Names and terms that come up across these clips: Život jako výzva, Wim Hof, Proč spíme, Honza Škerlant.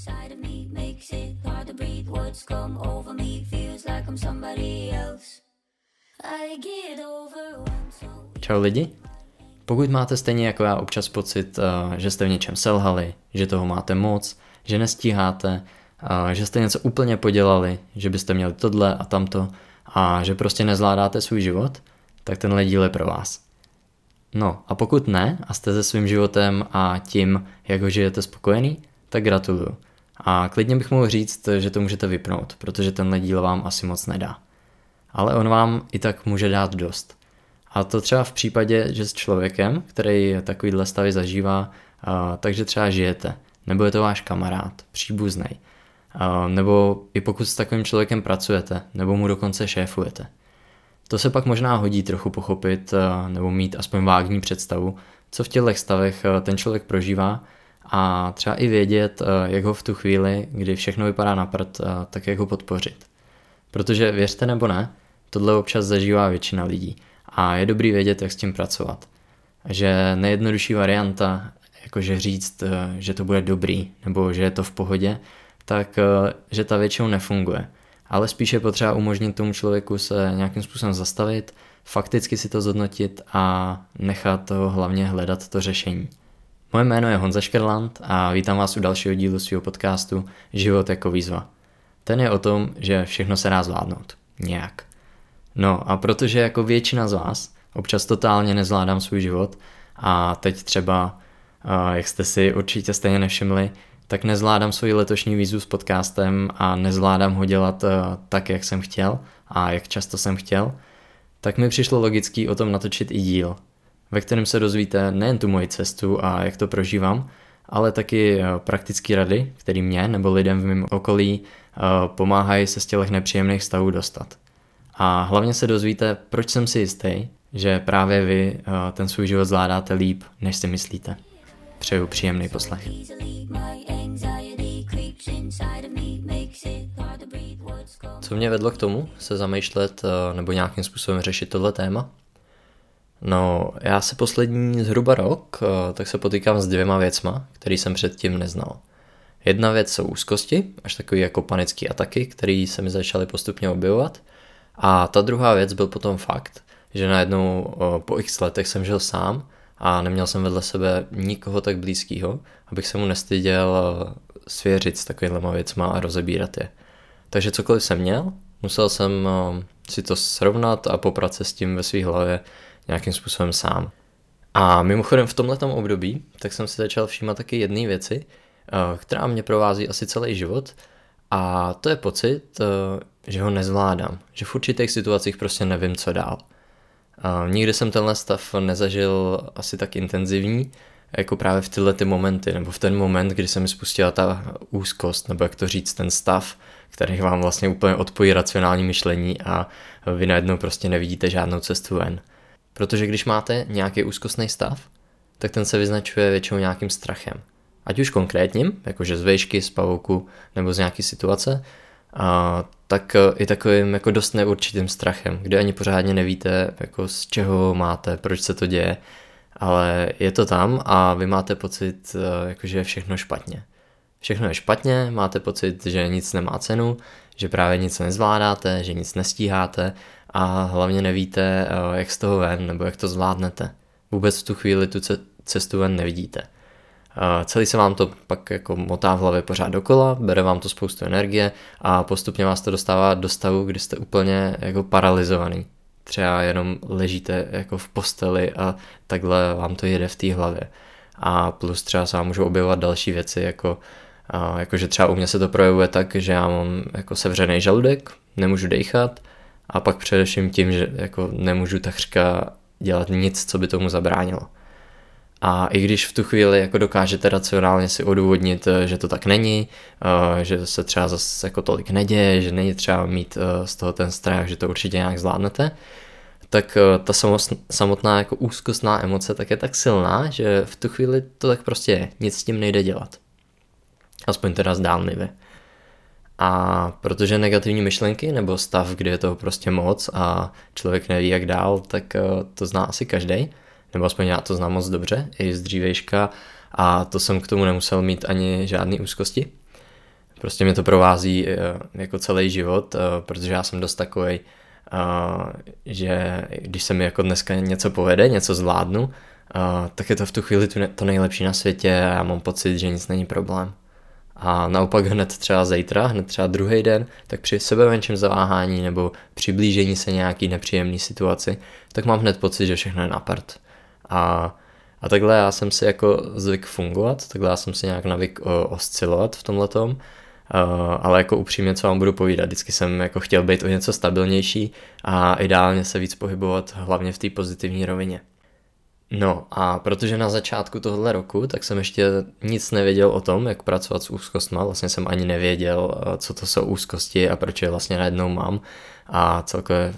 inside of me makes it hard to breathe. Words come over me, feels like I'm somebody else. I get overwhelmed so... Čau lidi, pokud máte stejně jako já občas pocit, že jste v něčem selhali, že toho máte moc, že nestíháte, že jste něco úplně podělali, že byste měli tohle a tamto a že prostě nezvládáte svůj život, tak tenhle díl je pro vás. No a pokud ne a jste se svým životem a tím, jak ho žijete, spokojený, tak gratuluju. A klidně bych mohl říct, že to můžete vypnout, protože tenhle díl vám asi moc nedá. Ale on vám i tak může dát dost. A to třeba v případě, že s člověkem, který takovýhle stavy zažívá, takže třeba žijete. Nebo je to váš kamarád, příbuznej. Nebo i pokud s takovým člověkem pracujete, nebo mu dokonce šéfujete. To se pak možná hodí trochu pochopit, nebo mít aspoň vágní představu, co v těchto stavech ten člověk prožívá a třeba i vědět, jak ho v tu chvíli, kdy všechno vypadá na prd, tak jak ho podpořit. Protože věřte nebo ne, tohle občas zažívá většina lidí a je dobrý vědět, jak s tím pracovat. Že nejjednodušší varianta, jakože říct, že to bude dobrý nebo že je to v pohodě, tak že ta většinou nefunguje. Ale spíše potřeba umožnit tomu člověku se nějakým způsobem zastavit, fakticky si to zhodnotit a nechat ho hlavně hledat to řešení. Moje jméno je Honza Škerlant a vítám vás u dalšího dílu svého podcastu Život jako výzva. Ten je o tom, že všechno se dá zvládnout. Nějak. No a protože jako většina z vás občas totálně nezvládám svůj život a teď třeba, jak jste si určitě stejně nevšimli, tak nezvládám svoji letošní výzvu s podcastem a nezvládám ho dělat tak, jak jsem chtěl a jak často jsem chtěl, tak mi přišlo logický o tom natočit i díl, ve kterém se dozvíte nejen tu moji cestu a jak to prožívám, ale taky praktické rady, které mě nebo lidem v mém okolí pomáhají se z těch nepříjemných stavů dostat. A hlavně se dozvíte, proč jsem si jistý, že právě vy ten svůj život zvládáte líp, než si myslíte. Přeju příjemný poslech. Co mě vedlo k tomu se zamýšlet nebo nějakým způsobem řešit tohle téma? No, já se poslední zhruba rok tak se potýkám s dvěma věcma, které jsem předtím neznal. Jedna věc jsou úzkosti, až takový jako panické ataky, které se mi začaly postupně objevovat. A ta druhá věc byl potom fakt, že najednou po x letech jsem žil sám a neměl jsem vedle sebe nikoho tak blízkého, abych se mu nestyděl svěřit s takovýhlema věcma a rozebírat je. Takže cokoliv jsem měl, musel jsem si to srovnat a poprat se s tím ve svý hlavě nějakým způsobem sám. A mimochodem v tomhletom období, tak jsem si začal všímat taky jedné věci, která mě provází asi celý život, a to je pocit, že ho nezvládám, že v určitých situacích prostě nevím, co dál. Nikdy jsem tenhle stav nezažil asi tak intenzivní, jako právě v tyhle ty momenty, nebo v ten moment, kdy se mi spustila ta úzkost, nebo jak to říct, ten stav, který vám vlastně úplně odpojí racionální myšlení a vy najednou prostě nevidíte žádnou cestu ven. Protože když máte nějaký úzkostný stav, tak ten se vyznačuje většinou nějakým strachem. Ať už konkrétním, jakože z vejšky, z pavouku, nebo z nějaký situace, tak i takovým jako dost neurčitým strachem, kde ani pořádně nevíte, jako z čeho máte, proč se to děje, ale je to tam a vy máte pocit, jakože je všechno špatně. Všechno je špatně, máte pocit, že nic nemá cenu, že právě nic nezvládáte, že nic nestíháte a hlavně nevíte, jak z toho ven nebo jak to zvládnete. Vůbec v tu chvíli tu cestu ven nevidíte. Celý se vám to pak jako motá v hlavě pořád dokola, bere vám to spoustu energie a postupně vás to dostává do stavu, kdy jste úplně jako paralizovaný. Třeba jenom ležíte jako v posteli a takhle vám to jede v té hlavě. A plus třeba se vám můžou objevovat další věci, jako že třeba u mě se to projevuje tak, že já mám jako sevřený žaludek, nemůžu dejchat a pak především tím, že jako nemůžu takřka dělat nic, co by tomu zabránilo. A i když v tu chvíli jako dokážete racionálně si odůvodnit, že to tak není, že se třeba zase jako tolik neděje, že není třeba mít z toho ten strach, že to určitě nějak zvládnete, tak ta samotná jako úzkostná emoce tak je tak silná, že v tu chvíli to tak prostě je, nic s tím nejde dělat. Aspoň teda zdánlivě. A protože negativní myšlenky nebo stav, kdy je toho prostě moc a člověk neví jak dál, tak to zná asi každej. Nebo aspoň já to znám moc dobře, i z dřívejška, a to jsem k tomu nemusel mít ani žádný úzkosti. prostě mě to provází jako celý život, protože já jsem dost takovej, že když se mi jako dneska něco povede, něco zvládnu, tak je to v tu chvíli to nejlepší na světě a já mám pocit, že nic není problém. A naopak hned třeba zítra, hned třeba druhý den, tak při sebemenším zaváhání nebo přiblížení se nějaký nepříjemný situaci, tak mám hned pocit, že všechno je na prd. A takhle já jsem si jako zvyk fungovat, takhle já jsem si nějak navyk oscilovat v tomhletom, ale jako upřímně, co vám budu povídat, vždycky jsem jako chtěl být o něco stabilnější a ideálně se víc pohybovat, hlavně v té pozitivní rovině. No a protože na začátku tohle roku, tak jsem ještě nic nevěděl o tom, jak pracovat s úzkostma, vlastně jsem ani nevěděl, co to jsou úzkosti a proč je vlastně najednou mám a celkově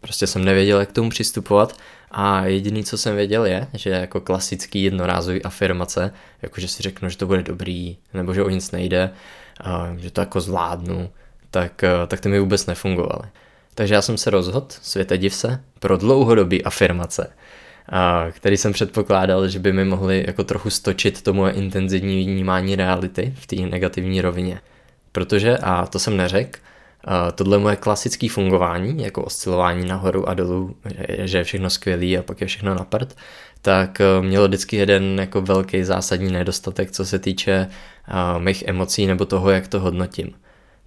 prostě jsem nevěděl, jak k tomu přistupovat a jediný, co jsem věděl je, že jako klasický jednorázový afirmace, jakože si řeknu, že to bude dobrý, nebo že o nic nejde, že to jako zvládnu, tak ty mi vůbec nefungovaly. Takže já jsem se rozhodl, světe div se, pro dlouhodobý afirmace, který jsem předpokládal, že by mi mohli jako trochu stočit to moje intenzivní vnímání reality v té negativní rovině. Protože, a to jsem neřekl, tohle moje klasické fungování, jako oscilování nahoru a dolů, že je všechno skvělý a pak je všechno na prd, tak mělo vždycky jeden jako velký zásadní nedostatek, co se týče mých emocí nebo toho, jak to hodnotím.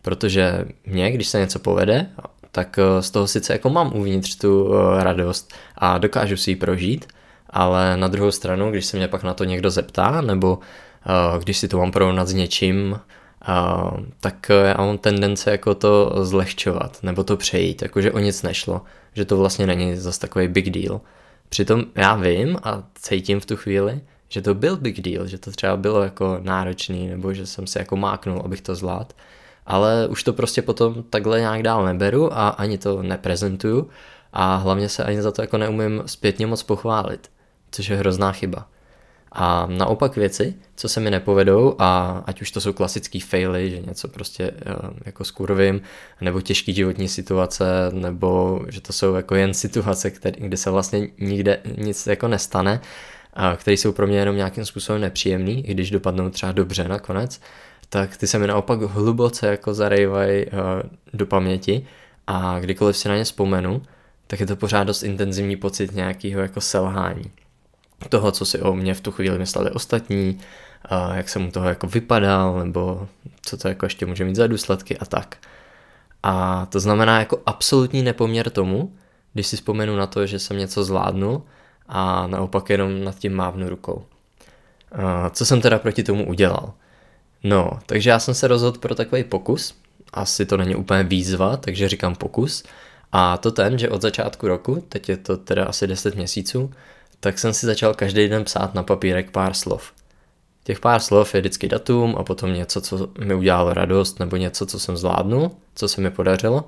Protože mě, když se něco povede, tak z toho sice jako mám uvnitř tu radost a dokážu si ji prožít, ale na druhou stranu, když se mě pak na to někdo zeptá, nebo když si to mám porovnat s něčím, tak já mám tendence jako to zlehčovat, nebo to přejít, jakože o nic nešlo, že to vlastně není zase takový big deal. Přitom já vím a cítím v tu chvíli, že to byl big deal, že to třeba bylo jako náročný, nebo že jsem se jako máknul, abych to zvládl, ale už to prostě potom takhle nějak dál neberu a ani to neprezentuju a hlavně se ani za to jako neumím zpětně moc pochválit, což je hrozná chyba. A naopak věci, co se mi nepovedou, a ať už to jsou klasický faily, že něco prostě jako skurvím, nebo těžký životní situace, nebo že to jsou jako jen situace, kde se vlastně nikde nic jako nestane, které jsou pro mě jenom nějakým způsobem nepříjemný, i když dopadnou třeba dobře nakonec, tak ty se mi naopak hluboce jako zarejvají do paměti a kdykoliv si na ně vzpomenu, tak je to pořád dost intenzivní pocit nějakého jako selhání. Toho, co si o mě v tu chvíli mysleli ostatní, jak jsem u toho jako vypadal, nebo co to jako ještě může mít za důsledky a tak. A to znamená jako absolutní nepoměr tomu, když si vzpomenu na to, že jsem něco zvládnul a naopak jenom nad tím mávnu rukou. Co jsem teda proti tomu udělal? No, takže já jsem se rozhodl pro takový pokus, asi to není úplně výzva, takže říkám pokus, a to ten, že od začátku roku, teď je to teda asi 10 měsíců, tak jsem si začal každý den psát na papírek pár slov. Těch pár slov je vždycky datum a potom něco, co mi udělalo radost, nebo něco, co jsem zvládnul, co se mi podařilo.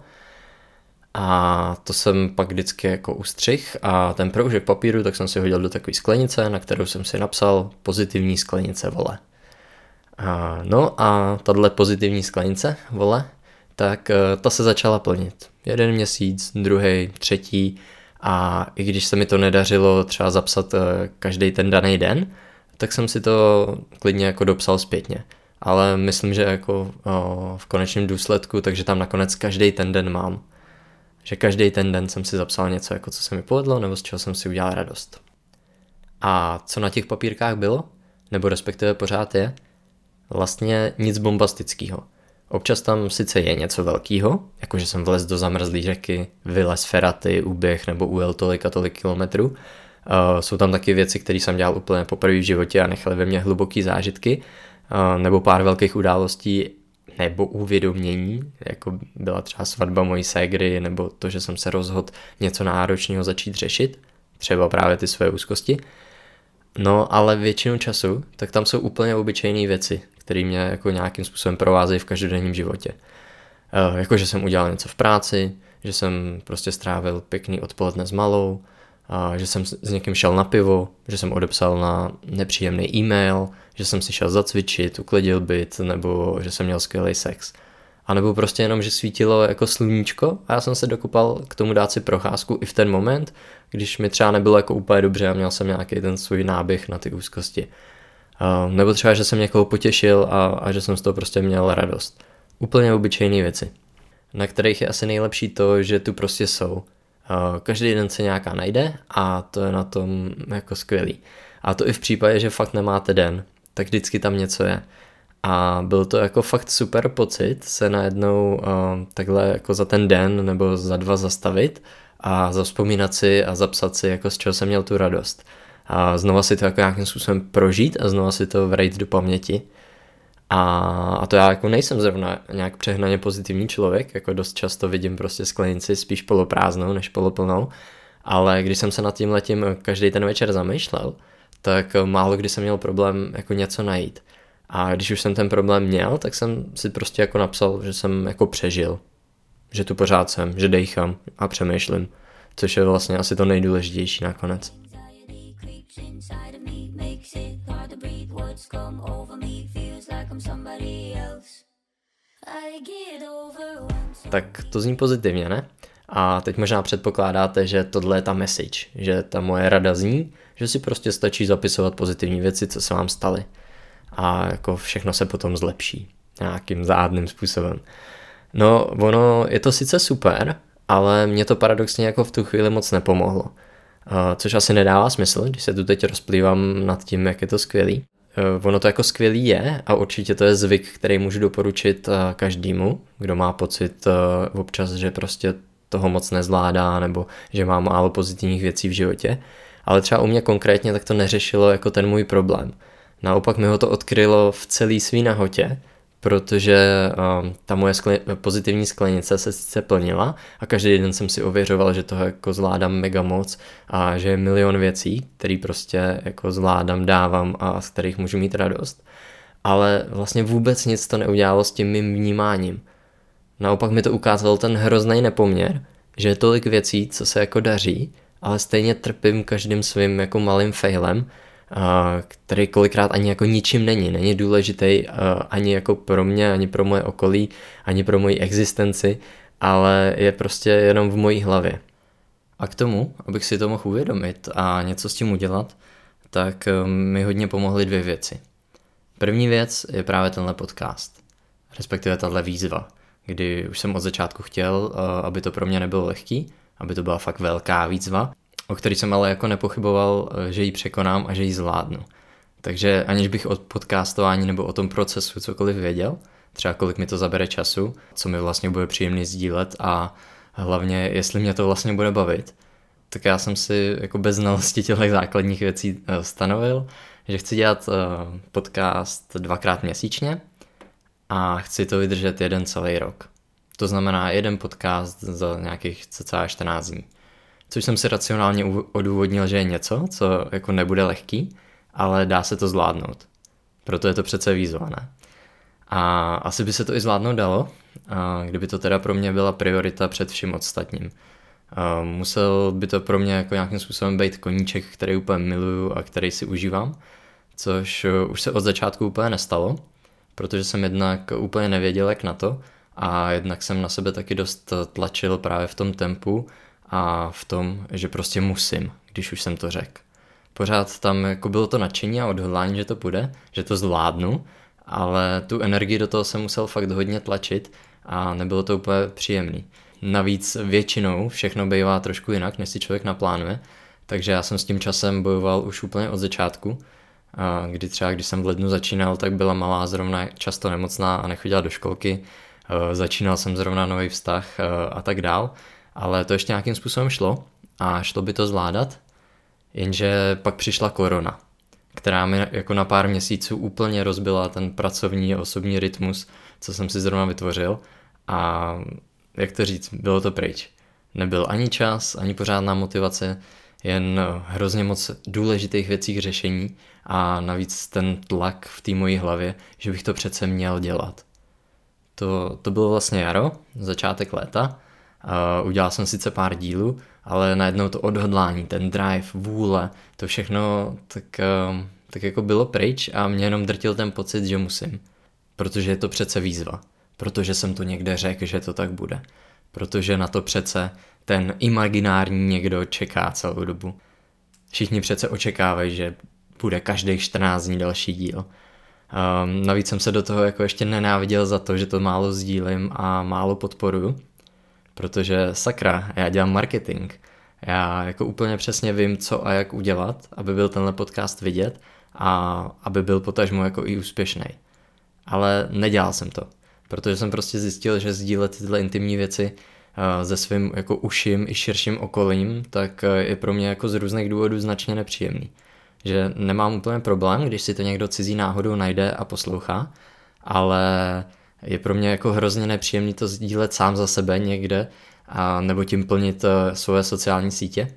A to jsem pak vždycky jako ustřih a ten proužek papíru, tak jsem si hodil do takové sklenice, na kterou jsem si napsal pozitivní sklenice, vole. No a tato pozitivní sklenice, vole, tak ta se začala plnit. 1 měsíc, 2, 3. A i když se mi to nedařilo třeba zapsat každý ten daný den, tak jsem si to klidně jako dopsal zpětně. Ale myslím, že jako v konečném důsledku, takže tam nakonec každý ten den mám. Že každý ten den jsem si zapsal něco, jako co se mi povedlo, nebo z čeho jsem si udělal radost. A co na těch papírkách bylo, nebo respektive pořád je, vlastně nic bombastického. Občas tam sice je něco velkého, jakože jsem vlez do zamrzlé řeky, vylez feraty, uběh nebo ujel tolik a tolik kilometrů. Jsou tam taky věci, které jsem dělal úplně poprvé v životě a nechaly ve mně hluboké zážitky, nebo pár velkých událostí nebo uvědomění, jako byla třeba svatba mojí ségry, nebo to, že jsem se rozhodl něco náročného začít řešit, třeba právě ty své úzkosti. No, ale většinu času, tak tam jsou úplně obyčejné věci, který mě jako nějakým způsobem provázejí v každodenním životě. Jako, že jsem udělal něco v práci, že jsem prostě strávil pěkný odpoledne s malou, že jsem s někým šel na pivo, že jsem odepsal na nepříjemný e-mail, že jsem si šel zacvičit, uklidil byt, nebo že jsem měl skvělý sex. A nebo prostě jenom, že svítilo jako sluníčko a já jsem se dokopal k tomu dát si procházku i v ten moment, když mi třeba nebylo jako úplně dobře a měl jsem nějaký ten svůj náběh na ty úzkosti. Nebo třeba, že jsem někoho potěšil a že jsem z toho prostě měl radost. Úplně obyčejné věci, na kterých je asi nejlepší to, že tu prostě jsou. Každý den se nějaká najde a to je na tom jako skvělý. A to i v případě, že fakt nemáte den, tak vždycky tam něco je. A byl to jako fakt super pocit se najednou takhle jako za ten den nebo za dva zastavit a zavzpomínat si a zapsat si, jako z čeho jsem měl tu radost. A znova si to jako nějakým způsobem prožít a znova si to vrejt do paměti. A to já jako nejsem zrovna nějak přehnaně pozitivní člověk, jako dost často vidím prostě sklenici spíš poloprázdnou než poloplnou, ale když jsem se nad tímhletím každý ten večer zamýšlel, tak málo kdy jsem měl problém jako něco najít. A když už jsem ten problém měl, tak jsem si prostě jako napsal, že jsem jako přežil, že tu pořád jsem, že dejchám a přemýšlím, což je vlastně asi to nejdůležitější nakonec. Tak to zní pozitivně, ne? A teď možná předpokládáte, že tohle je ta message, že ta moje rada zní, že si prostě stačí zapisovat pozitivní věci, co se vám staly. A jako všechno se potom zlepší nějakým záhadným způsobem. No, ono je to sice super, ale mě to paradoxně jako v tu chvíli moc nepomohlo. Což asi nedává smysl, když se tu teď rozplývám nad tím, jak je to skvělý. Ono to jako skvělý je a určitě to je zvyk, který můžu doporučit každému, kdo má pocit občas, že prostě toho moc nezvládá nebo že má málo pozitivních věcí v životě. Ale třeba u mě konkrétně tak to neřešilo jako ten můj problém. Naopak mi ho to odkrylo v celý svý nahotě, protože ta moje pozitivní sklenice se sice plnila a každý den jsem si ověřoval, že toho jako zvládám mega moc a že je milion věcí, které prostě jako zvládám, dávám a z kterých můžu mít radost. Ale vlastně vůbec nic to neudělalo s tím mým vnímáním. Naopak mi to ukázalo ten hrozný nepoměr, že je tolik věcí, co se jako daří, ale stejně trpím každým svým jako malým failem, který kolikrát ani jako ničím není důležitý ani jako pro mě, ani pro moje okolí, ani pro moji existenci, ale je prostě jenom v mojí hlavě. A k tomu, abych si to mohl uvědomit a něco s tím udělat, tak mi hodně pomohly dvě věci. První věc je právě tenhle podcast, respektive tahle výzva, kdy už jsem od začátku chtěl, aby to pro mě nebylo lehký, aby to byla fakt velká výzva, o který jsem ale jako nepochyboval, že ji překonám a že ji zvládnu. Takže aniž bych o podcastování nebo o tom procesu cokoliv věděl, třeba kolik mi to zabere času, co mi vlastně bude příjemný sdílet a hlavně jestli mě to vlastně bude bavit, tak já jsem si jako bez znalosti těch základních věcí stanovil, že chci dělat podcast 2x měsíčně a chci to vydržet 1 celý rok. To znamená 1 podcast za nějakých cca 14 dní. Což jsem si racionálně odůvodnil, že je něco, co jako nebude lehký, ale dá se to zvládnout. Proto je to přece výzva, ne? A asi by se to i zvládnout dalo, kdyby to teda pro mě byla priorita před vším ostatním. Musel by to pro mě jako nějakým způsobem být koníček, který úplně miluju a který si užívám, což už se od začátku úplně nestalo, protože jsem jednak úplně nevěděl, jak na to a jednak jsem na sebe taky dost tlačil právě v tom tempu, a v tom, že prostě musím, když už jsem to řekl. Pořád tam jako bylo to nadšení a odhodlání, že to půjde, že to zvládnu, ale tu energii do toho jsem musel fakt hodně tlačit a nebylo to úplně příjemný. Navíc většinou všechno bývá trošku jinak, než si člověk naplánuje, takže já jsem s tím časem bojoval už úplně od začátku, kdy třeba když jsem v lednu začínal, tak byla malá zrovna často nemocná a nechodila do školky, začínal jsem zrovna nový vztah a tak dál. Ale to ještě nějakým způsobem šlo a šlo by to zvládat, jenže pak přišla korona, která mi jako na pár měsíců úplně rozbila ten pracovní a osobní rytmus, co jsem si zrovna vytvořil a jak to říct, bylo to pryč. Nebyl ani čas, ani pořádná motivace, jen hrozně moc důležitých věcí k řešení a navíc ten tlak v té mojí hlavě, že bych to přece měl dělat. To bylo vlastně jaro, začátek léta. Udělal jsem sice pár dílů, ale najednou to odhodlání, ten drive, vůle, to všechno tak jako bylo pryč a mě jenom drtil ten pocit, že musím. Protože je to přece výzva. Protože jsem to někde řekl, že to tak bude. Protože na to přece ten imaginární někdo čeká celou dobu. Všichni přece očekávají, že půjde každých 14 dní další díl. Navíc jsem se do toho jako ještě nenáviděl za to, že to málo sdílím a málo podporuju, protože sakra, já dělám marketing. Já jako úplně přesně vím, co a jak udělat, aby byl tenhle podcast vidět a aby byl potažmo jako i úspěšný. Ale nedělal jsem to, protože jsem prostě zjistil, že sdílet tyhle intimní věci se svým jako uším i širším okolím, tak je pro mě jako z různých důvodů značně nepříjemný. Že nemám úplně problém, když si to někdo cizí náhodou najde a poslouchá, ale je pro mě jako hrozně nepříjemný to sdílet sám za sebe někde a nebo tím plnit svoje sociální sítě.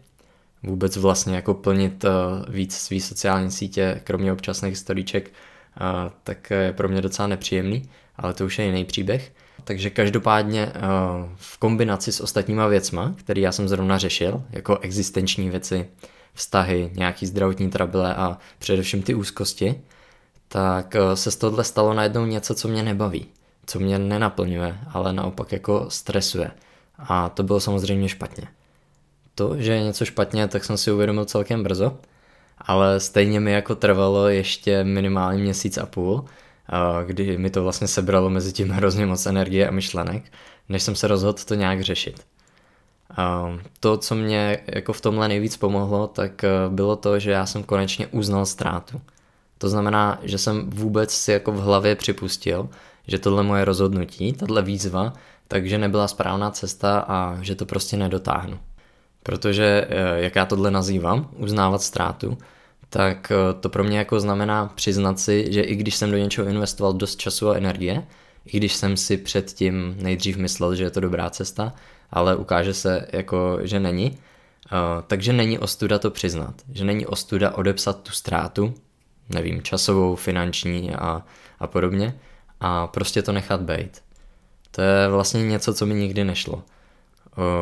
Vůbec vlastně jako plnit víc svý sociální sítě, kromě občasných storíček, tak je pro mě docela nepříjemný, ale to už je jiný příběh. Takže každopádně v kombinaci s ostatníma věcma, které já jsem zrovna řešil, jako existenční věci, vztahy, nějaký zdravotní trable a především ty úzkosti, tak se z tohle stalo najednou něco, co mě nebaví, co mě nenaplňuje, ale naopak jako stresuje. A to bylo samozřejmě špatně. To, že je něco špatně, tak jsem si uvědomil celkem brzo, ale stejně mi jako trvalo ještě minimálně 1,5 měsíce, kdy mi to vlastně sebralo mezi tím hrozně moc energie a myšlenek, než jsem se rozhodl to nějak řešit. To, co mě jako v tomhle nejvíc pomohlo, tak bylo to, že já jsem konečně uznal ztrátu. To znamená, že jsem vůbec si jako v hlavě připustil, že tohle moje rozhodnutí, tahle výzva, takže nebyla správná cesta a že to prostě nedotáhnu. Protože, jak já tohle nazývám, uznávat ztrátu, tak to pro mě jako znamená přiznat si, že i když jsem do něčeho investoval dost času a energie, i když jsem si předtím nejdřív myslel, že je to dobrá cesta, ale ukáže se, jako, že není, takže není ostuda to přiznat, že není ostuda odepsat tu ztrátu, nevím, časovou, finanční a podobně, a prostě to nechat bejt. To je vlastně něco, co mi nikdy nešlo.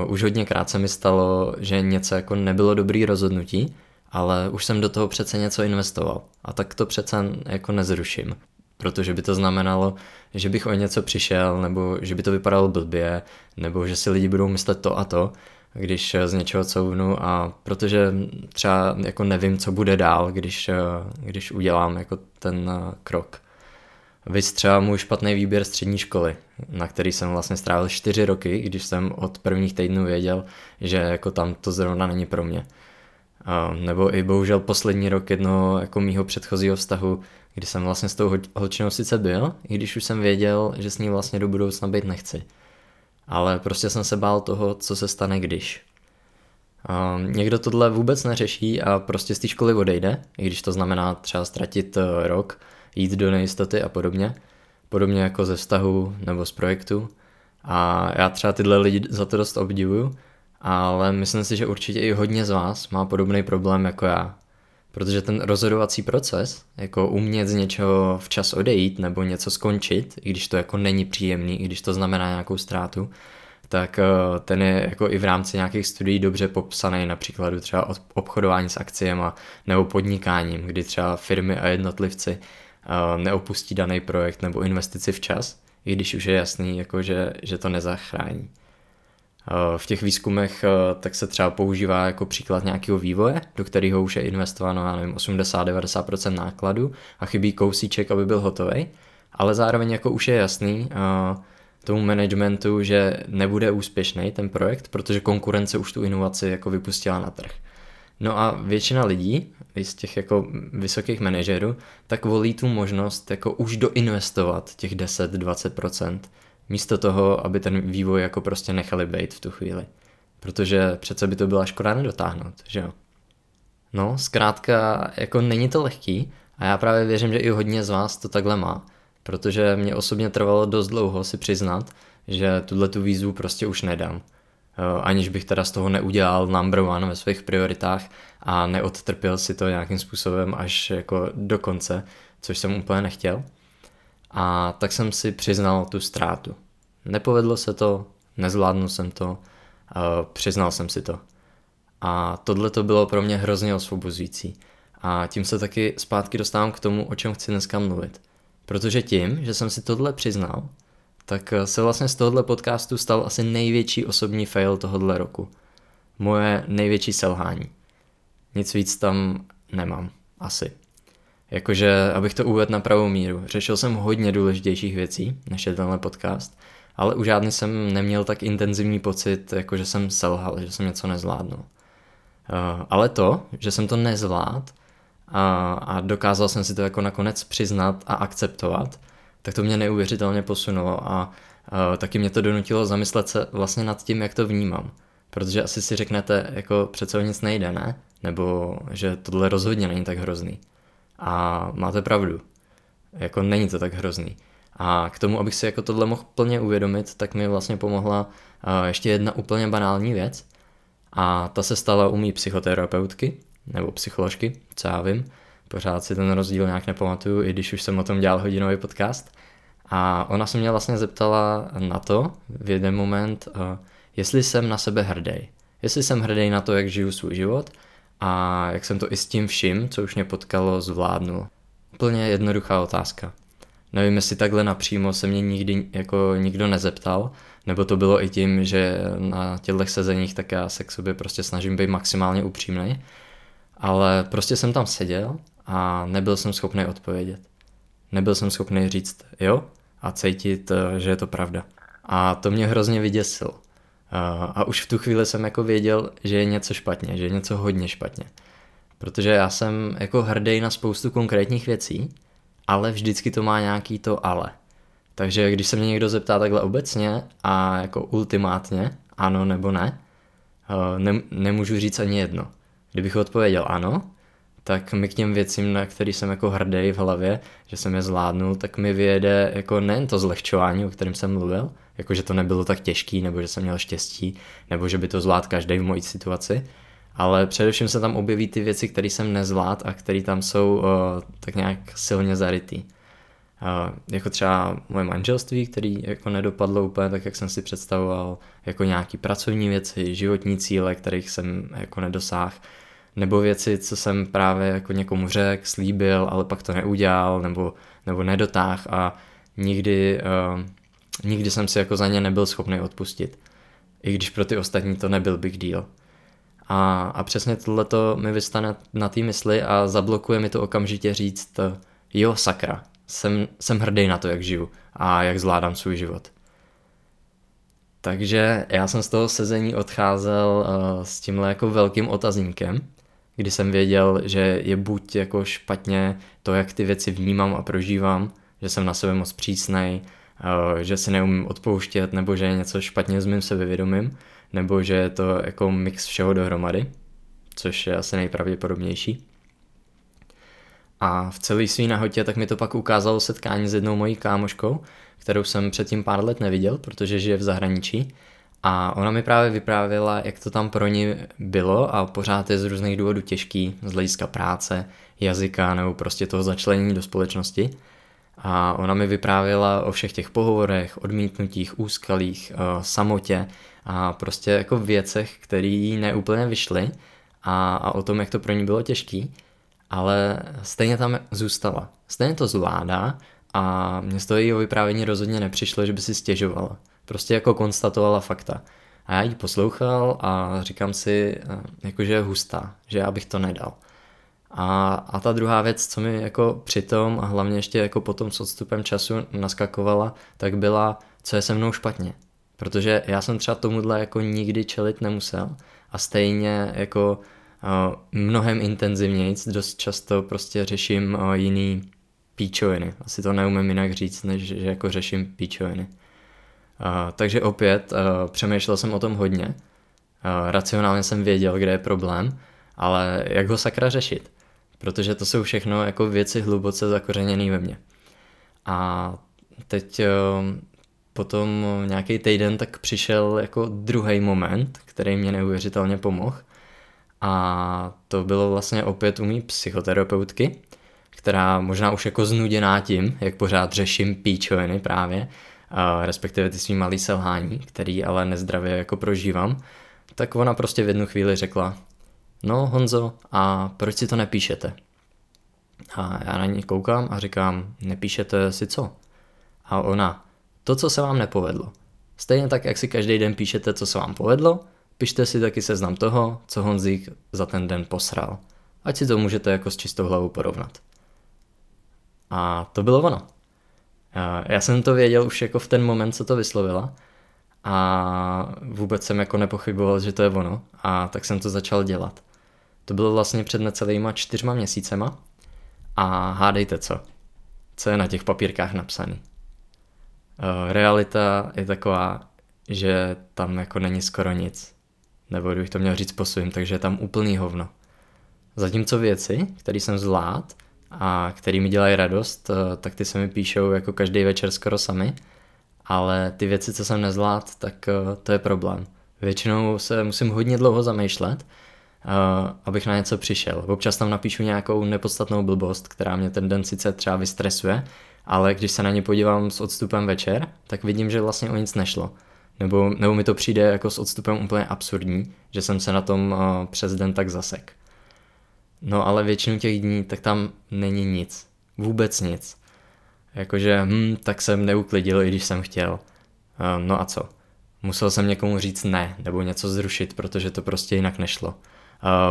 Už hodněkrát se mi stalo, že něco jako nebylo dobrý rozhodnutí, ale už jsem do toho přece něco investoval a tak to přece jako nezruším. Protože by to znamenalo, že bych o něco přišel, nebo že by to vypadalo blbě, nebo že si lidi budou myslet to a to, když z něčeho couvnu, a protože třeba jako nevím, co bude dál, když udělám jako ten krok. Víc třeba můj špatný výběr střední školy, na který jsem vlastně strávil 4 roky, když jsem od prvních týdnů věděl, že jako tam to zrovna není pro mě. Nebo i bohužel poslední rok jednoho jako mýho předchozího vztahu, kdy jsem vlastně s tou holčinou sice byl, i když už jsem věděl, že s ní vlastně do budoucna být nechci. Ale prostě jsem se bál toho, co se stane když. Někdo tohle vůbec neřeší a prostě z té školy odejde, i když to znamená třeba ztratit rok, jít do nejistoty a podobně. Podobně jako ze vztahu nebo z projektu. A já třeba tyhle lidi za to dost obdivuju, ale myslím si, že určitě i hodně z vás má podobný problém jako já. Protože ten rozhodovací proces, jako umět z něčeho včas odejít nebo něco skončit, i když to jako není příjemný, i když to znamená nějakou ztrátu, tak ten je jako i v rámci nějakých studií dobře popsaný, například třeba obchodování s akciema nebo podnikáním, kdy třeba firmy a jednotlivci neopustí daný projekt nebo investici včas, i když už je jasný, jako že to nezachrání. V těch výzkumech tak se třeba používá jako příklad nějakého vývoje, do kterého už je investováno, já nevím, 80-90% nákladu a chybí kousíček, aby byl hotovej, ale zároveň jako už je jasný tomu managementu, že nebude úspěšný ten projekt, protože konkurence už tu inovaci jako vypustila na trh. No a většina lidí z těch jako vysokých manažerů tak volí tu možnost jako už doinvestovat těch 10-20%. Místo toho, aby ten vývoj jako prostě nechali bejt v tu chvíli. Protože přece by to byla škoda nedotáhnout, že jo? No, zkrátka, jako není to lehký a já právě věřím, že i hodně z vás to takhle má. Protože mě osobně trvalo dost dlouho si přiznat, že tu výzvu prostě už nedám. Aniž bych teda z toho neudělal number 1 ve svých prioritách a neodtrpěl si to nějakým způsobem až jako do konce, což jsem úplně nechtěl. A tak jsem si přiznal tu ztrátu. Nepovedlo se to, nezvládnul jsem to, přiznal jsem si to. A tohle to bylo pro mě hrozně osvobozující. A tím se taky zpátky dostávám k tomu, o čem chci dneska mluvit. Protože tím, že jsem si tohle přiznal, tak se vlastně z tohohle podcastu stal asi největší osobní fail tohohle roku. Moje největší selhání. Nic víc tam nemám, asi. Jakože, abych to uvedl na pravou míru, řešil jsem hodně důležitějších věcí, než je tenhle podcast, ale u žádný jsem neměl tak intenzivní pocit, jako že jsem selhal, že jsem něco nezvládnul. Ale to, že jsem to nezvládl a dokázal jsem si to jako nakonec přiznat a akceptovat, tak to mě neuvěřitelně posunulo a taky mě to donutilo zamyslet se vlastně nad tím, jak to vnímám. Protože asi si řeknete, jako přece o nic nejde, ne? Nebo že tohle rozhodně není tak hrozný. A máte pravdu. Jako není to tak hrozný. A k tomu, abych si jako tohle mohl plně uvědomit, tak mi vlastně pomohla ještě jedna úplně banální věc. A ta se stala u mý psychoterapeutky, nebo psycholožky, co já vím. Pořád si ten rozdíl nějak nepamatuju, i když už jsem o tom dělal hodinový podcast. A ona se mě vlastně zeptala na to v jeden moment, jestli jsem na sebe hrdý. Jestli jsem hrdý na to, jak žiju svůj život a jak jsem to i s tím vším, co už mě potkalo, zvládnul. Úplně jednoduchá otázka. Nevím, jestli takhle napřímo se mě nikdy jako nikdo nezeptal, nebo to bylo i tím, že na těchto sezeních tak já se k sobě prostě snažím být maximálně upřímnej, ale prostě jsem tam seděl a nebyl jsem schopný odpovědět. Nebyl jsem schopný říct jo a cítit, že je to pravda. A to mě hrozně vyděsilo. A už v tu chvíli jsem jako věděl, že je něco špatně, že je něco hodně špatně. Protože já jsem jako hrdý na spoustu konkrétních věcí, ale vždycky to má nějaký to ale. Takže když se mě někdo zeptá takhle obecně a jako ultimátně ano nebo ne, nemůžu říct ani jedno. Kdybych odpověděl ano, tak mi k těm věcím, na který jsem jako hrdý v hlavě, že jsem je zvládnul, tak mi vyjede jako nejen to zlehčování, o kterém jsem mluvil, jako že to nebylo tak těžký, nebo že jsem měl štěstí, nebo že by to zvládl každý v mojí situaci, ale především se tam objeví ty věci, které jsem nezvládl a které tam jsou tak nějak silně zarytý. Jako třeba moje manželství, který jako nedopadlo úplně tak, jak jsem si představoval, jako nějaký pracovní věci, životní cíle, kterých jsem jako nedosáhl, nebo věci, co jsem právě jako někomu řekl, slíbil, ale pak to neudělal, nebo nedotáhl a nikdy jsem si jako za ně nebyl schopný odpustit. I když pro ty ostatní to nebyl big deal. A přesně tohleto mi vystane na té mysli a zablokuje mi to okamžitě říct, jo sakra, jsem hrdý na to, jak žiju a jak zvládám svůj život. Takže já jsem z toho sezení odcházel s tímhle jako velkým otazníkem, kdy jsem věděl, že je buď jako špatně to, jak ty věci vnímám a prožívám, že jsem na sebe moc přísnej, že si neumím odpouštět, nebo že je něco špatně s mým sebevědomím, nebo že je to jako mix všeho dohromady, což je asi nejpravděpodobnější. A v celé své nahotě tak mi to pak ukázalo setkání s jednou mojí kámoškou, kterou jsem předtím pár let neviděl, protože žije v zahraničí. A ona mi právě vyprávěla, jak to tam pro ní bylo a pořád je z různých důvodů těžký, z hlediska práce, jazyka nebo prostě toho začlenění do společnosti. A ona mi vyprávěla o všech těch pohovorech, odmítnutích, úskalích, samotě a prostě jako věcech, které jí neúplně vyšly a o tom, jak to pro ní bylo těžký, ale stejně tam zůstala. Stejně to zvládá a mně z toho jejího vyprávění rozhodně nepřišlo, že by si stěžovala. Prostě jako konstatovala fakta. A já ji poslouchal a říkám si, jakože je hustá, že já bych to nedal. A ta druhá věc, co mi jako přitom a hlavně ještě jako potom s odstupem času naskakovala, tak byla, co je se mnou špatně. Protože já jsem třeba tomuhle jako nikdy čelit nemusel a stejně jako mnohem intenzivněji dost často prostě řeším jiný píčoviny. Asi to neumím jinak říct, než že jako řeším píčoviny. Takže opět přemýšlel jsem o tom hodně. Racionálně jsem věděl, kde je problém, ale jak ho sakra řešit? Protože to jsou všechno jako věci hluboce zakořeněné ve mně. A teď potom nějaký týden tak přišel jako druhý moment, který mě neuvěřitelně pomohl. A to bylo vlastně opět u mý psychoterapeutky, která možná už jako znuděná tím, jak pořád řeším píčoviny právě, respektive ty svý malý selhání, který ale nezdravě jako prožívám, tak ona prostě v jednu chvíli řekla: no Honzo, a proč si to nepíšete? A já na ní koukám a říkám: nepíšete si co? A ona: to, co se vám nepovedlo. Stejně tak, jak si každý den píšete, co se vám povedlo, pište si taky seznam toho, co Honzík za ten den posral. Ať si to můžete jako s čistou hlavou porovnat. A to bylo ono. Já jsem to věděl už jako v ten moment, co to vyslovila, a vůbec jsem jako nepochyboval, že to je ono, a tak jsem to začal dělat. To bylo vlastně před necelýma 4 měsícema a hádejte co je na těch papírkách napsaný. Realita je taková, že tam jako není skoro nic, nebo kdybych to měl říct po svým, takže je tam úplný hovno. Zatímco věci, které jsem zvládl a které mi dělají radost, tak ty se mi píšou jako každý večer skoro sami, ale ty věci, co jsem nezvládl, tak to je problém. Většinou se musím hodně dlouho zamýšlet, abych na něco přišel. Občas tam napíšu nějakou nepodstatnou blbost, která mě ten den sice třeba vystresuje, ale když se na ně podívám s odstupem večer, tak vidím, že vlastně o nic nešlo. Nebo mi to přijde jako s odstupem úplně absurdní, že jsem se na tom přes den tak zasek. No ale většinu těch dní tak tam není nic. Vůbec nic. Jakože tak jsem neuklidil, i když jsem chtěl. No a co? Musel jsem někomu říct ne, nebo něco zrušit, protože to prostě jinak nešlo.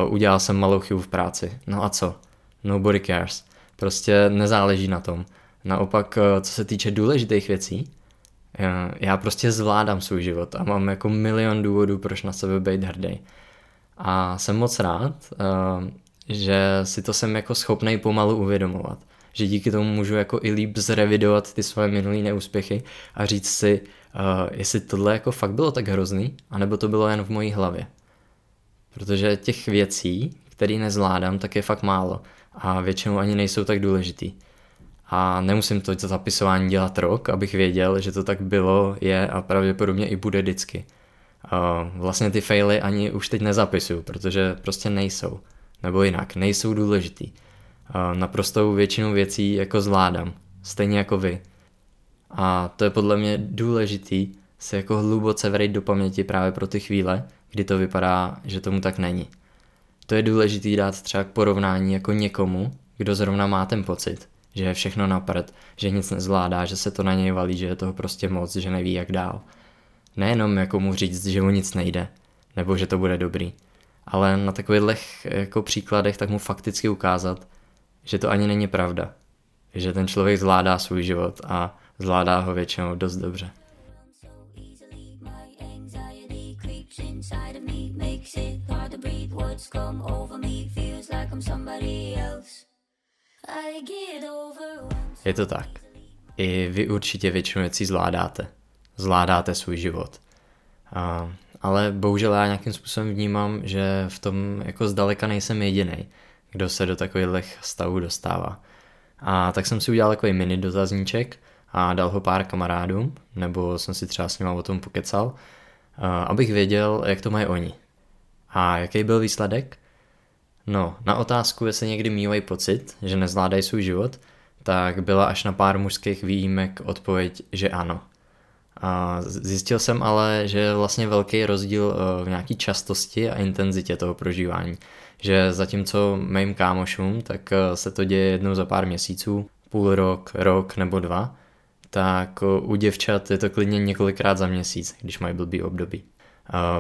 Udělal jsem malou chybu v práci. No a co? Nobody cares. Prostě nezáleží na tom. Naopak, co se týče důležitých věcí, já prostě zvládám svůj život a mám jako milion důvodů, proč na sebe být hrdý. A jsem moc rád, že si to jsem jako schopnej pomalu uvědomovat. Že díky tomu můžu jako i líp zrevidovat ty svoje minulý neúspěchy a říct si, jestli tohle jako fakt bylo tak hrozný, anebo to bylo jen v mojí hlavě. Protože těch věcí, které nezvládám, tak je fakt málo a většinou ani nejsou tak důležitý. A nemusím to zapisování dělat rok, abych věděl, že to tak bylo, je a pravděpodobně i bude vždycky. Vlastně ty faily ani už teď nezapisuju, protože prostě nejsou. Nebo jinak, nejsou důležitý. Naprostou většinu věcí jako zvládám, stejně jako vy. A to je podle mě důležitý si jako hluboce vrejt do paměti právě pro ty chvíle, kdy to vypadá, že tomu tak není. To je důležitý dát třeba k porovnání jako někomu, kdo zrovna má ten pocit, že je všechno na prd, že nic nezvládá, že se to na něj valí, že je toho prostě moc, že neví jak dál. Nejenom jako mu říct, že mu nic nejde, nebo že to bude dobrý, ale na takových jako příkladech tak mu fakticky ukázat, že to ani není pravda, že ten člověk zvládá svůj život a zvládá ho většinou dost dobře. Je to tak. I vy určitě většinu věcí zvládáte. Zvládáte svůj život. Ale bohužel já nějakým způsobem vnímám, že v tom jako zdaleka nejsem jedinej, kdo se do takových stavů dostává. A tak jsem si udělal takový mini dotazníček a dal ho pár kamarádům, nebo jsem si třeba s nima o tom pokecal, abych věděl, jak to mají oni. A jaký byl výsledek? No, na otázku, jestli někdy mývají pocit, že nezvládají svůj život, tak byla až na pár mužských výjimek odpověď, že ano. A zjistil jsem ale, že je vlastně velký rozdíl v nějaký častosti a intenzitě toho prožívání. Že zatímco mým kámošům, tak se to děje jednou za pár měsíců, půl rok, rok nebo dva, tak u děvčat je to klidně několikrát za měsíc, když mají blbý období.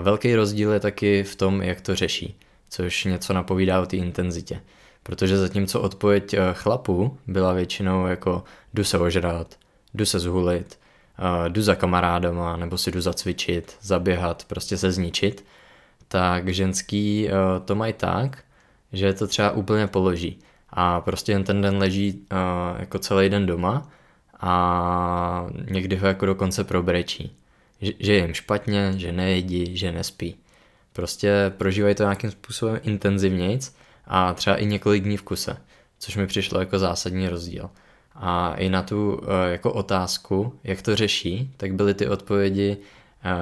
Velký rozdíl je taky v tom, jak to řeší, což něco napovídá o té intenzitě. Protože zatímco odpověď chlapů byla většinou jako jdu se ožrat, jdu se zhulit, jdu za kamarádama, nebo si jdu zacvičit, zaběhat, prostě se zničit, tak ženský to mají tak, že to třeba úplně položí a prostě jen ten den leží jako celý den doma a někdy ho jako dokonce probrečí. Že je jim špatně, že nejedí, že nespí. Prostě prožívají to nějakým způsobem intenzivnějc a třeba i několik dní v kuse, což mi přišlo jako zásadní rozdíl. A i na tu jako otázku, jak to řeší, tak byly ty odpovědi